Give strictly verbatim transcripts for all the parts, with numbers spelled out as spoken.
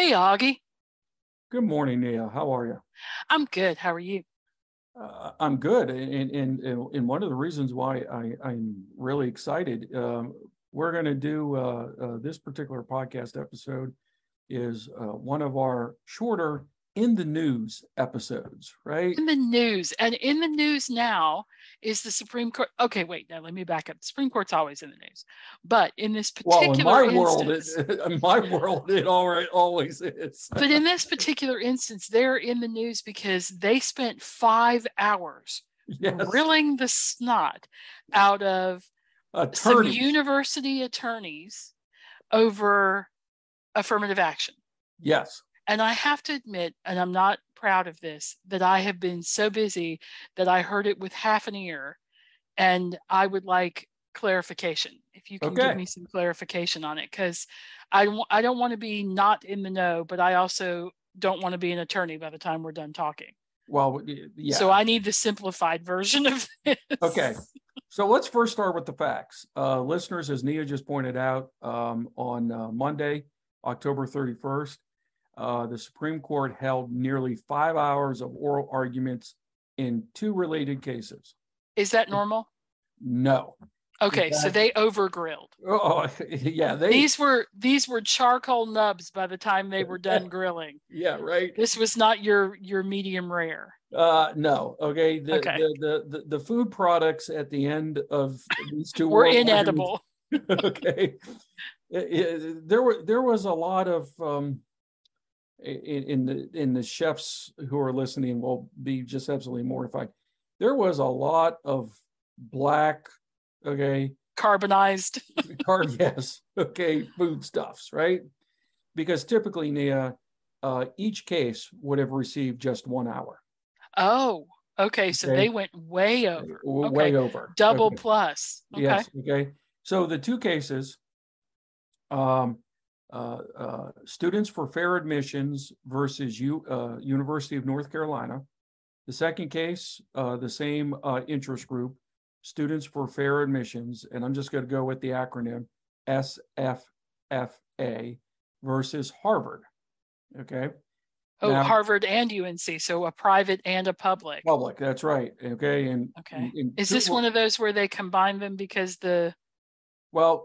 Hey, Augie. Good morning, Nia. How are you? I'm good. How are you? Uh, I'm good. And, and, and one of the reasons why I, I'm really excited, um, we're going to do uh, uh, this particular podcast episode is uh, one of our shorter in the news episodes, right? In the news. And in the news now is the Supreme Court. Okay, wait, now let me back up. The Supreme Court's always in the news. But in this particular well, in my instance, world, it, in my world, it always is. But in this particular instance, they're in the news because they spent five hours yes. reeling the snot out of attorneys. some university attorneys over affirmative action. Yes. And I have to admit, and I'm not proud of this, that I have been so busy that I heard it with half an ear, and I would like clarification. If you can okay. give me some clarification on it, because I, I don't want to be not in the know, but I also don't want to be an attorney by the time we're done talking. Well, yeah. So I need the simplified version of this. Okay. So let's first start with the facts. Uh, listeners, as Nia just pointed out, um, on uh, Monday, October thirty-first, Uh, the Supreme Court held nearly five hours of oral arguments in two related cases. Is that normal? No. Okay, that, so they over-grilled. Oh, yeah. They, these were these were charcoal nubs by the time they were done grilling. Yeah, right. This was not your your medium rare. Uh, no. Okay. The, okay. The, the the the food products at the end of these two were inedible. okay. It, it, there were there was a lot of. Um, In, in the in the chefs who are listening will be just absolutely mortified. There was a lot of black, okay, carbonized, car, yes, okay, foodstuffs, right? Because typically, Nia, uh, each case would have received just one hour. Oh, okay, so okay. they went way over, okay. way over, double okay. plus. Okay. Yes, okay. So the two cases. Um, Uh, uh, Students for Fair Admissions versus U, uh, University of North Carolina. The second case, uh, the same uh, interest group, Students for Fair Admissions, and I'm just going to go with the acronym S F F A versus Harvard. Okay. Oh, now, Harvard and U N C, so a private and a public. Public, that's right. Okay. And okay, and is this one of those where they combine them because the? Well.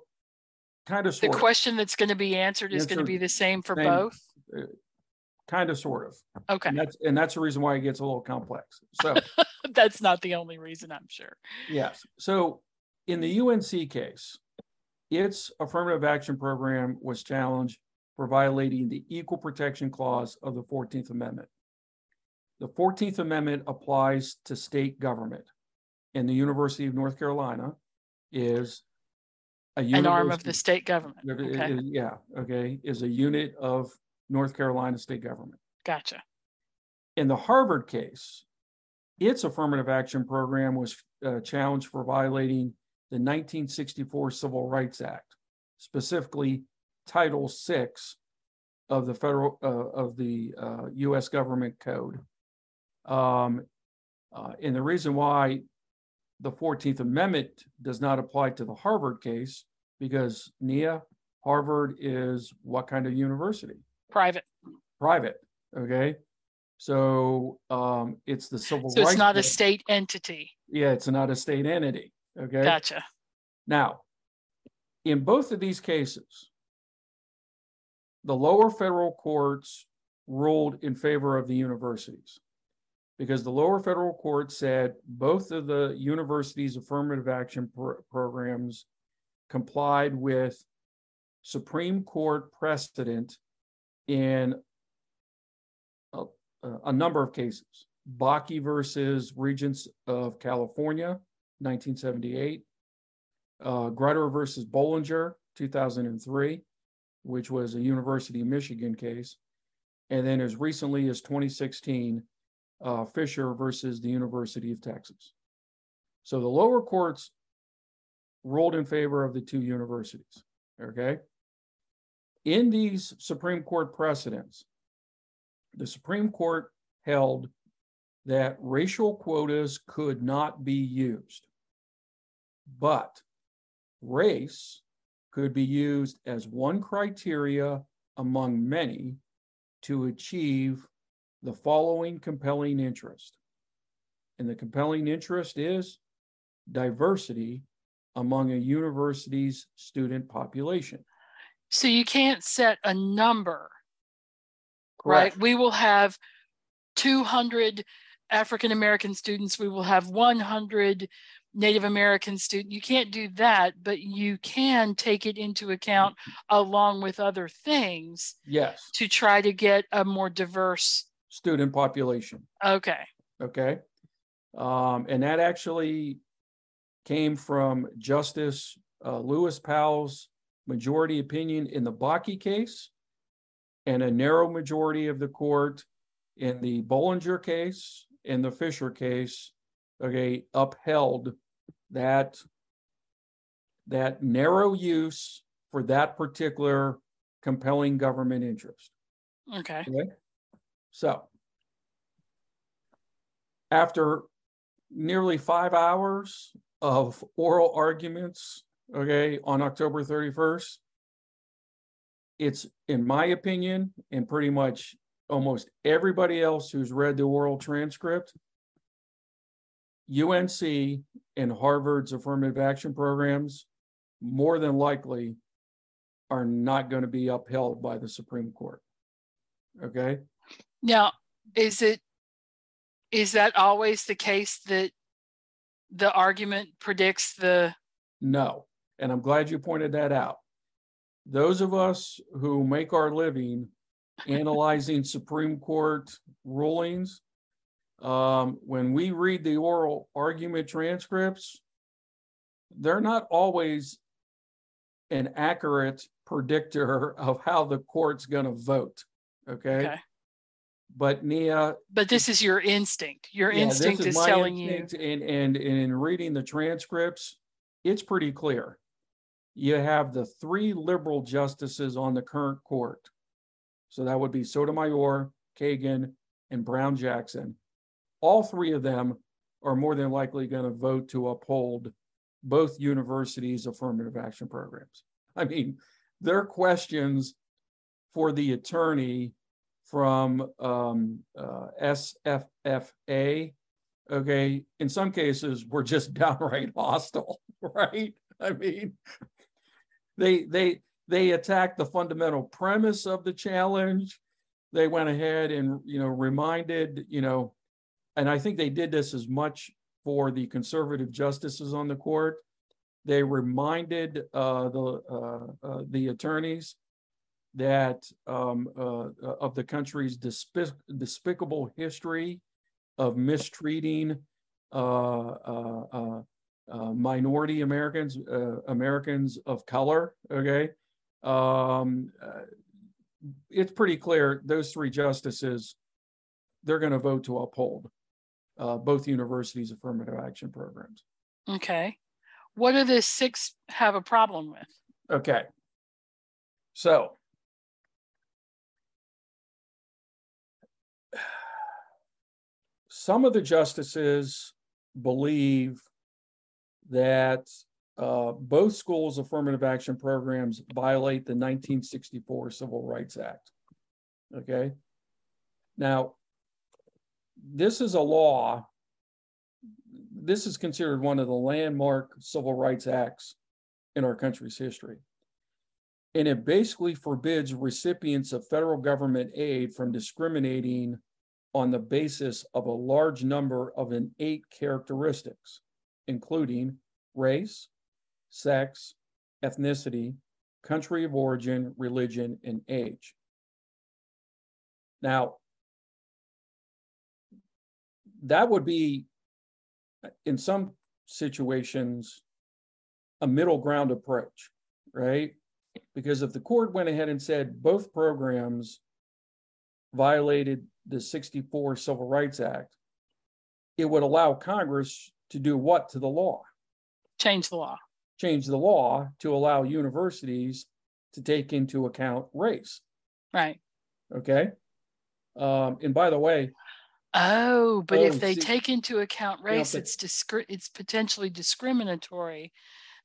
Kind of, sort the question of. that's going to be answered is answered, going to be the same for same, both. Uh, kind of, sort of. Okay, and that's, and that's the reason why it gets a little complex. So that's not the only reason, I'm sure. Yes. So in the U N C case, its affirmative action program was challenged for violating the Equal Protection Clause of the fourteenth Amendment. The fourteenth Amendment applies to state government, and the University of North Carolina is. An arm of the state government. Okay. Is, yeah. Okay. Is a unit of North Carolina state government. Gotcha. In the Harvard case, its affirmative action program was uh, challenged for violating the nineteen sixty-four Civil Rights Act, specifically Title six of the federal uh, of the uh, U S Government Code. Um, uh, and the reason why. The fourteenth Amendment does not apply to the Harvard case because, Nia, Harvard is what kind of university? Private. Private, okay? So um, it's the Civil Rights Act. So it's not a state entity. Yeah, it's not a state entity, okay? Gotcha. Now, in both of these cases, the lower federal courts ruled in favor of the universities. Because the lower federal court said both of the universities' affirmative action pro- programs complied with Supreme Court precedent in a, a number of cases. Bakke versus Regents of California, nineteen seventy-eight. Uh, Grutter versus Bollinger, two thousand three, which was a University of Michigan case. And then as recently as twenty sixteen, Uh, Fisher versus the University of Texas. So the lower courts ruled in favor of the two universities, okay? In these Supreme Court precedents, the Supreme Court held that racial quotas could not be used, but race could be used as one criteria among many to achieve the following compelling interest. And the compelling interest is diversity among a university's student population. So you can't set a number, correct, right? We will have two hundred African-American students. We will have one hundred Native American students. You can't do that, but you can take it into account along with other things. Yes. To try to get a more diverse student population. Okay. Okay. Um, and that actually came from Justice uh, Lewis Powell's majority opinion in the Bakke case and a narrow majority of the court in the Bollinger case and the Fisher case, okay, upheld that, that narrow use for that particular compelling government interest. Okay. Okay? So after nearly five hours of oral arguments, okay, on October thirty-first, it's, in my opinion, and pretty much almost everybody else who's read the oral transcript, U N C and Harvard's affirmative action programs more than likely are not going to be upheld by the Supreme Court. Okay? Now, is it, is that always the case that the argument predicts the... No. And I'm glad you pointed that out. Those of us who make our living analyzing Supreme Court rulings, um, when we read the oral argument transcripts, they're not always an accurate predictor of how the court's going to vote. Okay? Okay. But Nia, but this is your instinct. Your yeah, instinct is, is telling instinct, you. And, and, and in reading the transcripts, it's pretty clear. You have the three liberal justices on the current court. So that would be Sotomayor, Kagan, and Brown Jackson. All three of them are more than likely going to vote to uphold both universities' affirmative action programs. I mean, their questions for the attorney from um, uh, S F F A, okay, in some cases were just downright hostile, right? I mean, they they they attacked the fundamental premise of the challenge. They went ahead and, you know, reminded, you know, and I think they did this as much for the conservative justices on the court. They reminded uh, the uh, uh, the attorneys that um, uh, of the country's despic- despicable history of mistreating uh, uh, uh, uh, minority Americans, uh, Americans of color, okay? Um, uh, it's pretty clear those three justices, they're gonna vote to uphold uh, both universities' affirmative action programs. Okay. What do the six have a problem with? Okay, so, some of the justices believe that uh, both schools' affirmative action programs violate the nineteen sixty-four Civil Rights Act, okay? Now, this is a law, this is considered one of the landmark Civil Rights Acts in our country's history. And it basically forbids recipients of federal government aid from discriminating on the basis of a large number of innate characteristics, including race, sex, ethnicity, country of origin, religion, and age. Now, that would be, in some situations, a middle ground approach, right? Because if the court went ahead and said both programs violated the sixty-four Civil Rights Act, it would allow Congress to do what to the law? Change the law. Change the law to allow universities to take into account race. Right. Okay. Um, and by the way. Oh, but oh, if they see, take into account race, you know, it's discri- it's potentially discriminatory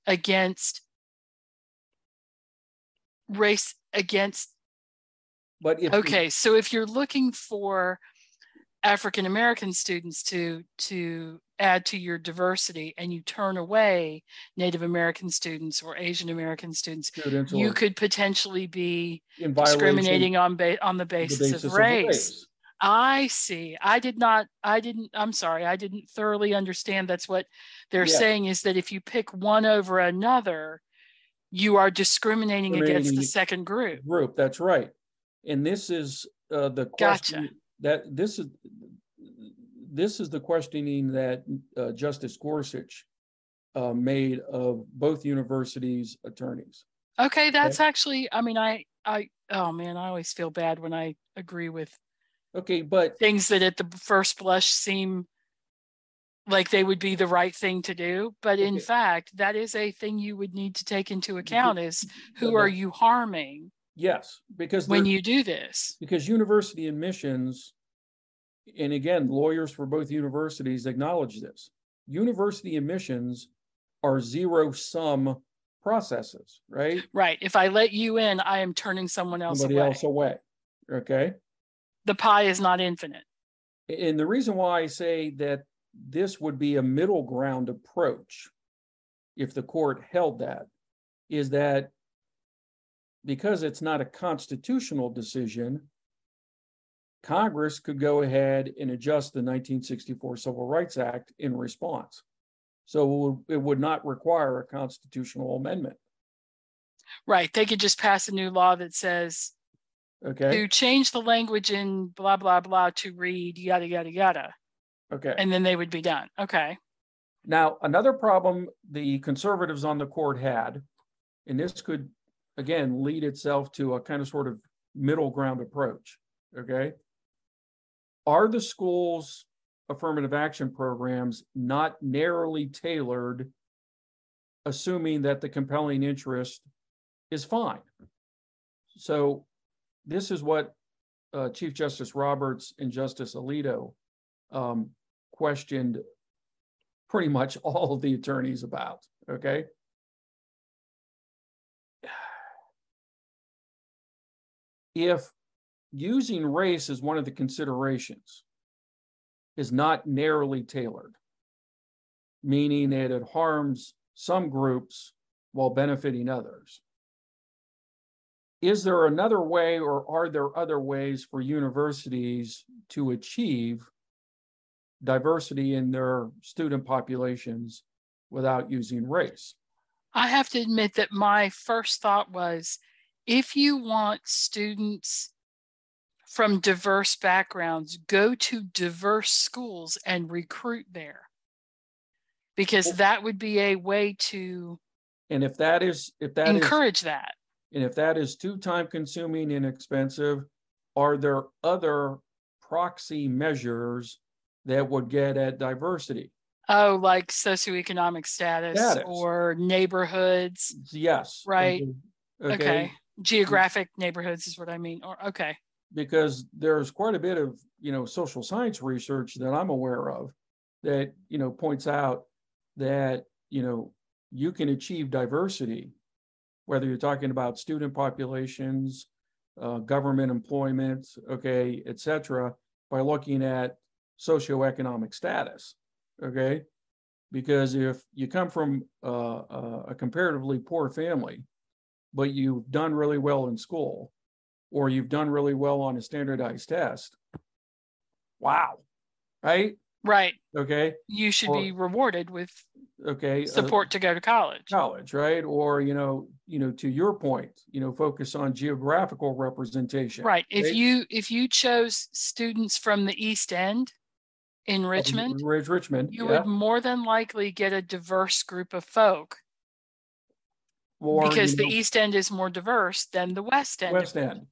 against race against But if okay, you, so if you're looking for African American students to to add to your diversity, and you turn away Native American students or Asian American students, students you could potentially be discriminating on ba on the basis, the basis of, race. of race. I see. I did not. I didn't. I'm sorry. I didn't thoroughly understand. That's what they're yeah. saying, is that if you pick one over another, you are discriminating, discriminating against the second group. Group. That's right. And this is uh, the question. Gotcha. That this is this is the questioning that uh, Justice Gorsuch uh, made of both universities' attorneys. Okay, that's okay. actually. I mean, I, I. Oh man, I always feel bad when I agree with. Okay, but things that at the first blush seem like they would be the right thing to do, but okay. in fact, that is a thing you would need to take into account: is who are you harming? Yes, because when you do this, because university admissions, and again, lawyers for both universities acknowledge this, university admissions are zero-sum processes, right? Right. If I let you in, I am turning someone else Somebody away. else away. Okay. The pie is not infinite. And the reason why I say that this would be a middle ground approach, if the court held that, is that because it's not a constitutional decision, Congress could go ahead and adjust the nineteen sixty-four Civil Rights Act in response. So it would not require a constitutional amendment. Right. They could just pass a new law that says, okay, to change the language in blah, blah, blah to read yada, yada, yada. Okay. And then they would be done. Okay. Now, another problem the conservatives on the court had, and this could, again, lead itself to a kind of sort of middle ground approach, okay? Are the school's affirmative action programs not narrowly tailored, assuming that the compelling interest is fine? So this is what uh, Chief Justice Roberts and Justice Alito um, questioned pretty much all of the attorneys about, okay? If using race as one of the considerations is not narrowly tailored, meaning that it harms some groups while benefiting others, is there another way, or are there other ways for universities to achieve diversity in their student populations without using race? I have to admit that my first thought was, if you want students from diverse backgrounds, go to diverse schools and recruit there, because that would be a way to and if that is if that encourage is, that. And if that is too time-consuming and expensive, are there other proxy measures that would get at diversity? Oh, like socioeconomic status, status. or neighborhoods. Yes. Right. Okay. okay. Geographic neighborhoods is what I mean, or okay. Because there's quite a bit of, you know, social science research that I'm aware of that, you know, points out that, you know, you can achieve diversity, whether you're talking about student populations, uh, government employment, okay, et cetera, by looking at socioeconomic status, okay? Because if you come from uh, a comparatively poor family, but you've done really well in school, or you've done really well on a standardized test, wow, right? Right. Okay. You should or, be rewarded with okay support uh, to go to college. College, right? Or, you know, you know, to your point, you know, focus on geographical representation. Right. If right? you if you chose students from the East End in Richmond, Rich, Richmond, you yeah. would more than likely get a diverse group of folk. Or, because the know, East End is more diverse than the West End. West End.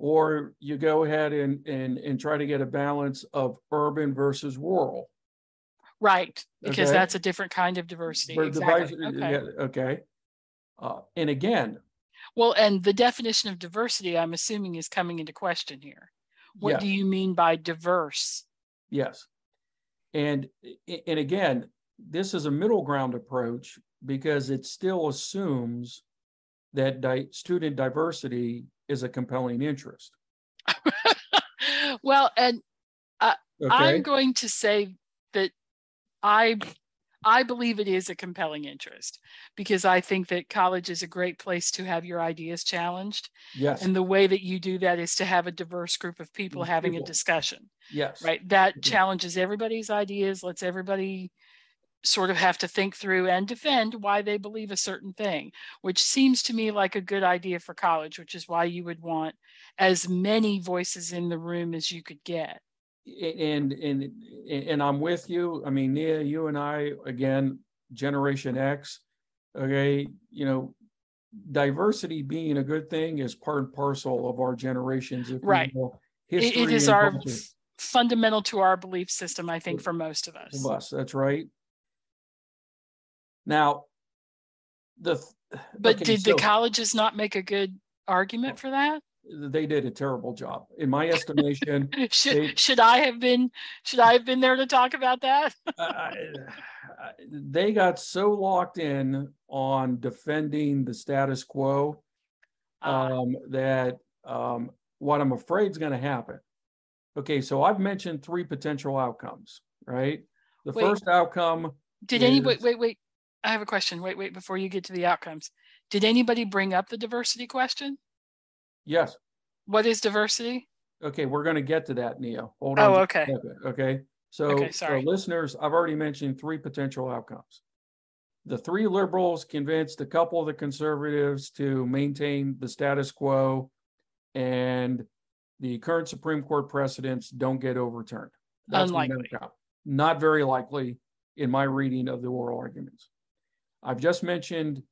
Or you go ahead and, and, and try to get a balance of urban versus rural. Right, because okay. that's a different kind of diversity. For exactly. Device, okay. Yeah, okay. Uh, and again. Well, and the definition of diversity, I'm assuming, is coming into question here. What yes. do you mean by diverse? Yes. And, and again, this is a middle ground approach, because it still assumes that di- student diversity is a compelling interest. Well, and uh, okay. I'm going to say that I I believe it is a compelling interest, because I think that college is a great place to have your ideas challenged. Yes. And the way that you do that is to have a diverse group of people With having people. a discussion. Yes. Right. That mm-hmm. challenges everybody's ideas, lets everybody sort of have to think through and defend why they believe a certain thing, which seems to me like a good idea for college, which is why you would want as many voices in the room as you could get. And and and I'm with you. I mean, Nia, you and I, again, Generation X, okay, you know, diversity being a good thing is part and parcel of our generations. If right. You know, history it is our culture. fundamental to our belief system, I think, for most of us. Of us, that's right. Now, the but okay, did so, the colleges not make a good argument for that? They did a terrible job, in my estimation. should they, should I have been should I have been there to talk about that? uh, they got so locked in on defending the status quo um, uh, that um, what I'm afraid is going to happen. Okay, so I've mentioned three potential outcomes, right? The wait, first outcome. Did is, anybody wait wait? I have a question. Wait wait before you get to the outcomes. Did anybody bring up the diversity question? Yes. What is diversity? Okay, we're going to get to that, Neo. Hold on. Oh, okay. Okay. So, okay, sorry. So listeners, I've already mentioned three potential outcomes. The three liberals convinced a couple of the conservatives to maintain the status quo, and the current Supreme Court precedents don't get overturned. That's unlikely. Not very likely in my reading of the oral arguments. I've just mentioned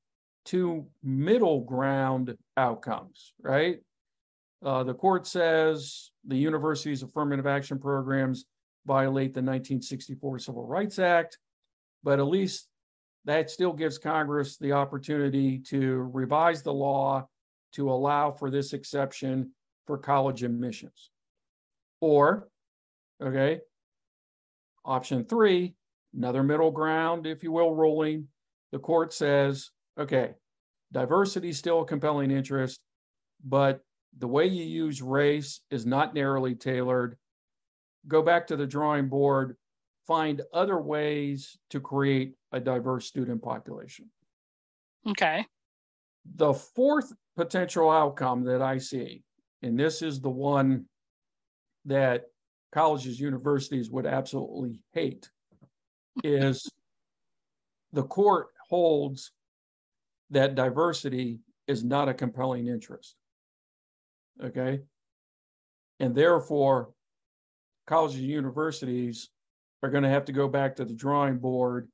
two middle ground outcomes, right? Uh, the court says the university's affirmative action programs violate the nineteen sixty-four Civil Rights Act, but at least that still gives Congress the opportunity to revise the law to allow for this exception for college admissions. Or, okay, option three, another middle ground, if you will, ruling, the court says, okay, diversity is still a compelling interest, but the way you use race is not narrowly tailored. Go back to the drawing board, find other ways to create a diverse student population. Okay. The fourth potential outcome that I see, and this is the one that colleges, universities would absolutely hate, is the court holds that diversity is not a compelling interest, okay? And therefore, colleges and universities are going to have to go back to the drawing board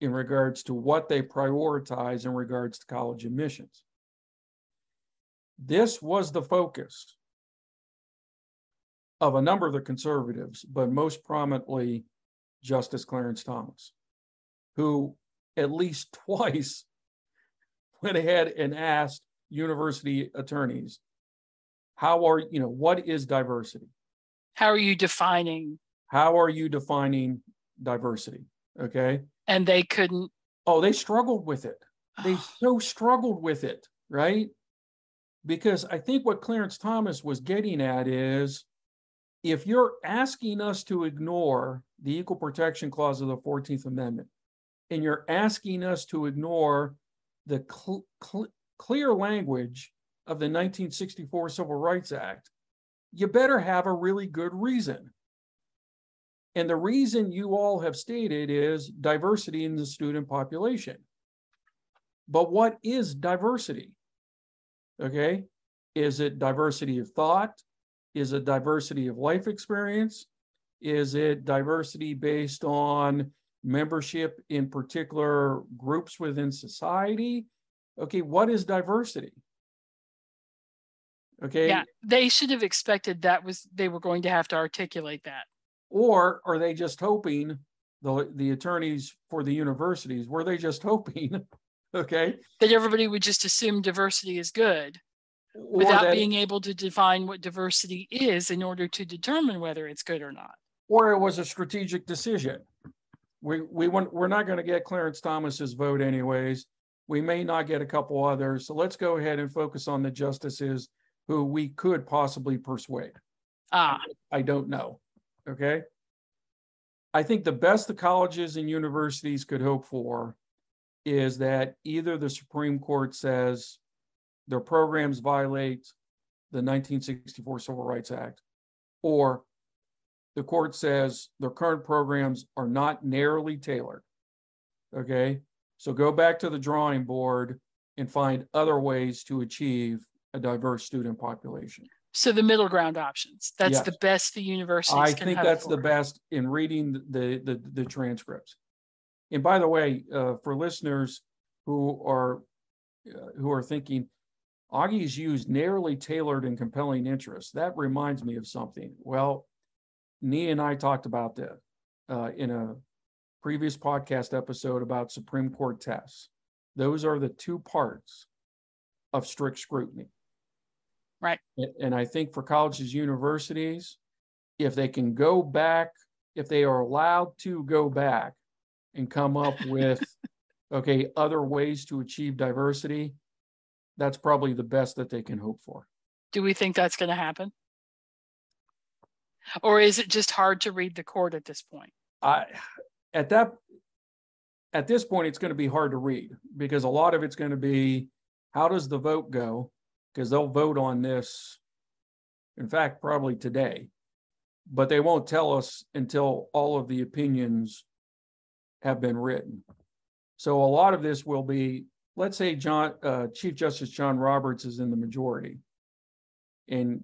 in regards to what they prioritize in regards to college admissions. This was the focus of a number of the conservatives, but most prominently Justice Clarence Thomas, who at least twice went ahead and asked university attorneys, how are, you know, what is diversity? How are you defining? How are you defining diversity? Okay. And they couldn't. Oh, they struggled with it. They so struggled with it, right? Because I think what Clarence Thomas was getting at is, if you're asking us to ignore the Equal Protection Clause of the fourteenth Amendment, and you're asking us to ignore the cl- cl- clear language of the nineteen sixty-four Civil Rights Act, you better have a really good reason. And the reason you all have stated is diversity in the student population. But what is diversity? Okay, is it diversity of thought? Is it diversity of life experience? Is it diversity based on membership in particular groups within society? Okay, what is diversity? Okay. Yeah, they should have expected that was they were going to have to articulate that. Or are they just hoping, the the attorneys for the universities, were they just hoping, okay, that everybody would just assume diversity is good without that, being able to define what diversity is in order to determine whether it's good or not? Or it was a strategic decision. We we want, we're not going to get Clarence Thomas's vote anyways. We may not get a couple others. So let's go ahead and focus on the justices who we could possibly persuade. Ah. I don't know. Okay. I think the best the colleges and universities could hope for is that either the Supreme Court says their programs violate the nineteen sixty-four Civil Rights Act, or the court says their current programs are not narrowly tailored. Okay, so go back to the drawing board and find other ways to achieve a diverse student population. So the middle ground options, that's yes. the best the universities I can think have that's for. The best in reading the, the, the transcripts. And by the way, uh, for listeners who are, uh, who are thinking, Augie's used narrowly tailored and compelling interests. That reminds me of something. Well, Nia and I talked about that uh, in a previous podcast episode about Supreme Court tests. Those are the two parts of strict scrutiny. Right. And I think for colleges, universities, if they can go back, if they are allowed to go back and come up with, okay, other ways to achieve diversity, that's probably the best that they can hope for. Do we think that's going to happen? Or is it just hard to read the court at this point? I, at that, at this point, it's going to be hard to read because a lot of it's going to be, how does the vote go? Because they'll vote on this, in fact, probably today, but they won't tell us until all of the opinions have been written. So a lot of this will be, let's say John, uh, Chief Justice John Roberts is in the majority, and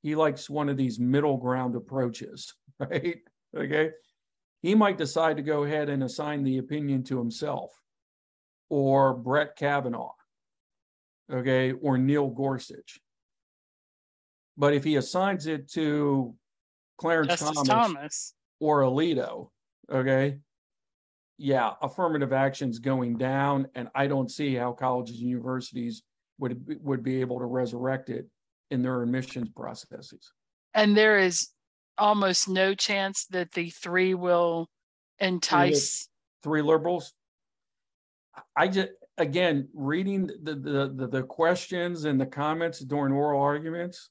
he likes one of these middle ground approaches, right? Okay. He might decide to go ahead and assign the opinion to himself or Brett Kavanaugh, okay, or Neil Gorsuch. But if he assigns it to Clarence Thomas, Thomas or Alito, okay, yeah, affirmative action's going down, and I don't see how colleges and universities would would be able to resurrect it in their admissions processes. And there is almost no chance that the three will entice three, three liberals. I just again reading the, the the the questions and the comments during oral arguments,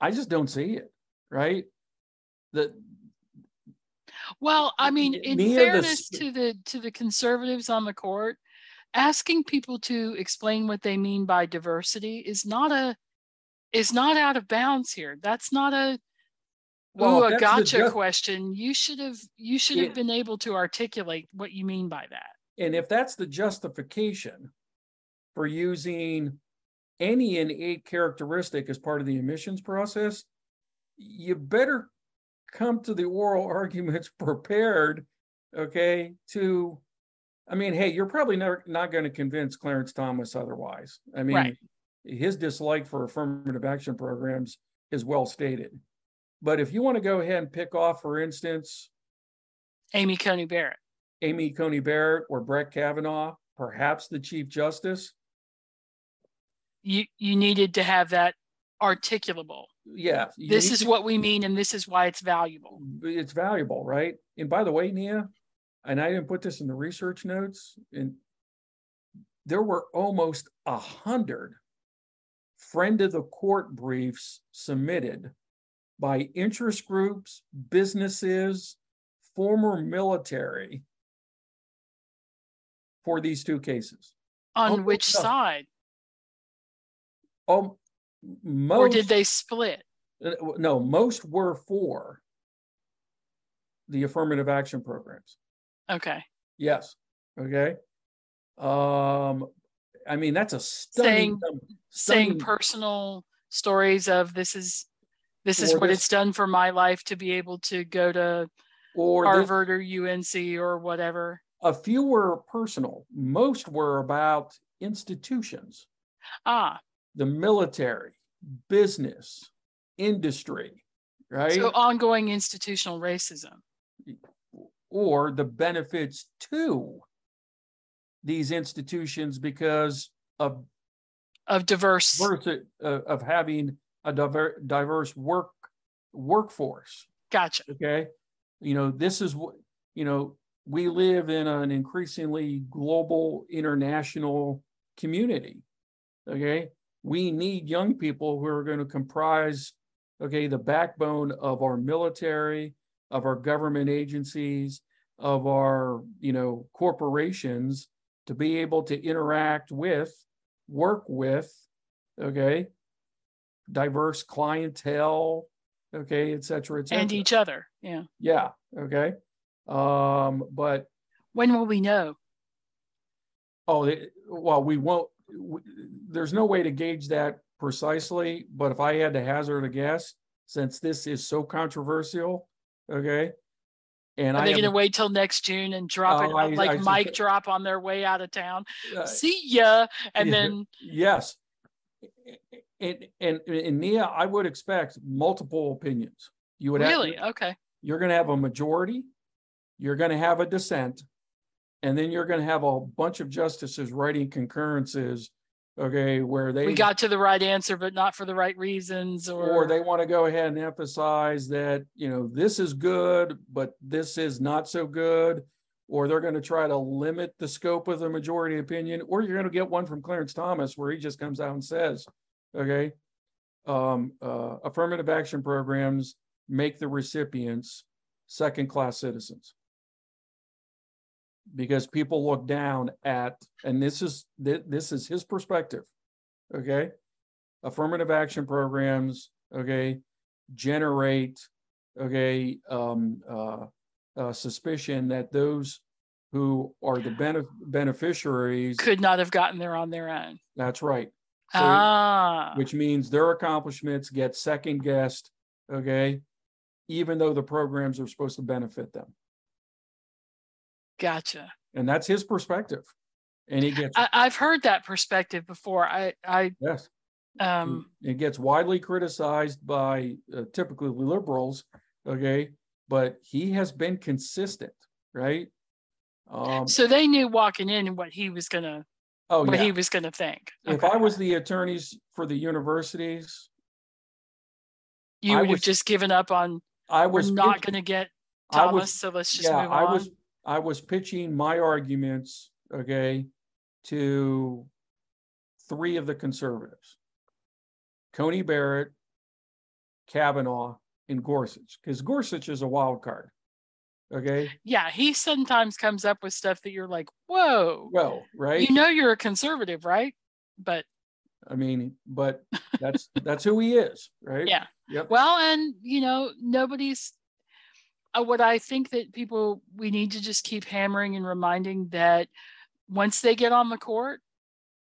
I just don't see it. Right? The well, I mean, in fairness the, to the to the conservatives on the court, asking people to explain what they mean by diversity is not a is not out of bounds here. That's not a well, ooh, a gotcha the, question. You should have you should have yeah. been able to articulate what you mean by that. And if that's the justification for using any innate characteristic as part of the admissions process, you better come to the oral arguments prepared, okay, to I mean, hey, you're probably never, not going to convince Clarence Thomas otherwise. I mean, right. his dislike for affirmative action programs is well stated. But if you want to go ahead and pick off, for instance, Amy Coney Barrett, Amy Coney Barrett or Brett Kavanaugh, perhaps the Chief Justice. You you needed to have that articulable. Yeah. This is to, what we mean, and this is why it's valuable. It's valuable, right? And by the way, Nia, and I didn't put this in the research notes, and there were almost a hundred friend of the court briefs submitted by interest groups, businesses, former military for these two cases. On almost which enough. Side? Oh, most, or did they split? No, most were for the affirmative action programs. Okay. Yes. Okay. Um, I mean, that's a stunning, saying, stunning saying personal stories of this is this is what this, it's done for my life to be able to go to or Harvard this, or U N C or whatever. A few were personal. Most were about institutions. Ah. The military, business, industry, right? So ongoing institutional racism. Or the benefits to these institutions because of of diverse, diverse uh, of having a diver, diverse work workforce. Gotcha. Okay, you know this is what you know. We live in an increasingly global, international community. Okay, we need young people who are going to comprise, okay, the backbone of our military, of our government agencies, of our, you know, corporations, to be able to interact with, work with, okay, diverse clientele, okay, et cetera, et cetera. And each other, yeah. Yeah, okay. Um, but when will we know? Oh, it, well, we won't. We, there's no way to gauge that precisely, but if I had to hazard a guess, since this is so controversial, okay, and Are I they going to wait till next June and drop uh, it I, like I, Mike I, drop on their way out of town? Uh, See ya, and yeah, then yes, and and and Nia, I would expect multiple opinions. You would really have, okay. You're going to have a majority. You're going to have a dissent. And then you're going to have a bunch of justices writing concurrences, okay, where they... We got to the right answer, but not for the right reasons. Or, or they want to go ahead and emphasize that, you know, this is good, but this is not so good. Or they're going to try to limit the scope of the majority opinion. Or you're going to get one from Clarence Thomas where he just comes out and says, okay, um, uh, affirmative action programs make the recipients second-class citizens. Because people look down at, and this is th this is his perspective, okay? Affirmative action programs, okay, generate, okay, um, uh, uh, suspicion that those who are the benef beneficiaries could not have gotten there on their own. That's right. So, ah, which means their accomplishments get second guessed, okay, even though the programs are supposed to benefit them. Gotcha. And that's his perspective. And he gets I, I've heard that perspective before. I, I yes. Um, it gets widely criticized by uh, typically liberals, okay? But he has been consistent, right? Um, so they knew walking in what he was going to oh, what yeah. he was going to think. Okay. If I was the attorneys for the universities, you I would was, have just given up on I was we're not going to get Thomas, was, so let's just yeah, move on. I was I was pitching my arguments, okay, to three of the conservatives, Coney Barrett, Kavanaugh, and Gorsuch, because Gorsuch is a wild card, okay? Yeah, he sometimes comes up with stuff that you're like, whoa. Well, right? You know you're a conservative, right? But. I mean, but that's, that's who he is, right? Yeah. Yep. Well, and, you know, nobody's. What I think that people, we need to just keep hammering and reminding that once they get on the court,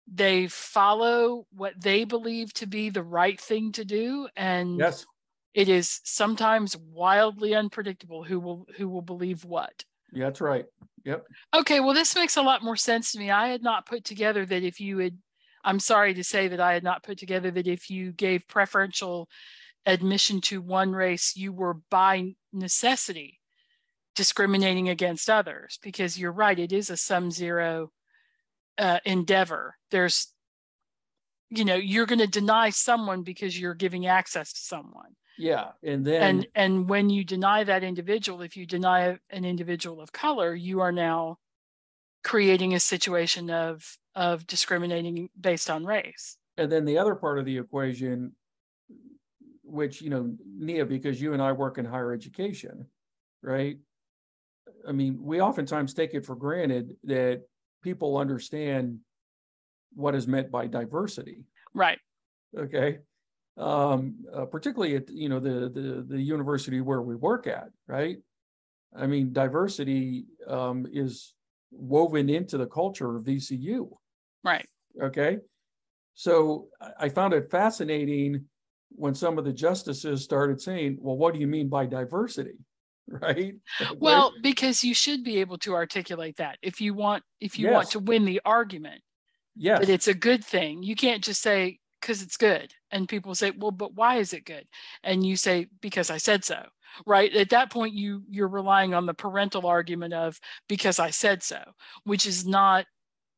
they follow what they believe to be the right thing to do. And yes, it is sometimes wildly unpredictable who will, who will believe what. Yeah, that's right. Yep. Okay. Well, this makes a lot more sense to me. I had not put together that if you had, I'm sorry to say that I had not put together that if you gave preferential admission to one race, you were by necessity discriminating against others, because you're right, it is a sum zero uh, endeavor. There's, you know, you're going to deny someone because you're giving access to someone. Yeah. And then, and, and when you deny that individual, if you deny an individual of color, you are now creating a situation of, of discriminating based on race. And then the other part of the equation, which, you know, Nia, because you and I work in higher education, right? I mean, we oftentimes take it for granted that people understand what is meant by diversity. Right. Okay. Um, uh, particularly at, you know, the, the, the university where we work at, right? I mean, diversity um, is woven into the culture of V C U. Right. Okay. So I found it fascinating when some of the justices started saying, well, what do you mean by diversity, right? Well, right? Because you should be able to articulate that if you want, if you yes. want to win the argument. Yes. But it's a good thing. You can't just say, because it's good. And people say, well, but why is it good? And you say, because I said so, right? At that point, you, you're relying on the parental argument of, because I said so, which is not,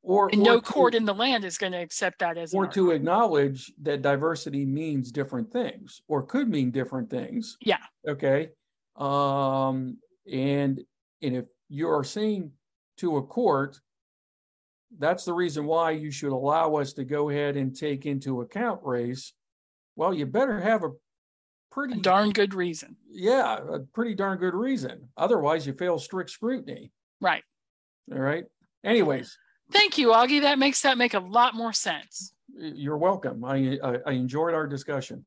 Or, and or no court to, in the land is going to accept that as or an to acknowledge that diversity means different things or could mean different things. Yeah. Okay. Um, and, and if you are saying to a court, that's the reason why you should allow us to go ahead and take into account race, well, you better have a pretty a darn good reason. Yeah, a pretty darn good reason. Otherwise, you fail strict scrutiny. Right. All right. Anyways. Thank you, Augie. That makes that make a lot more sense. You're welcome. I I, I enjoyed our discussion.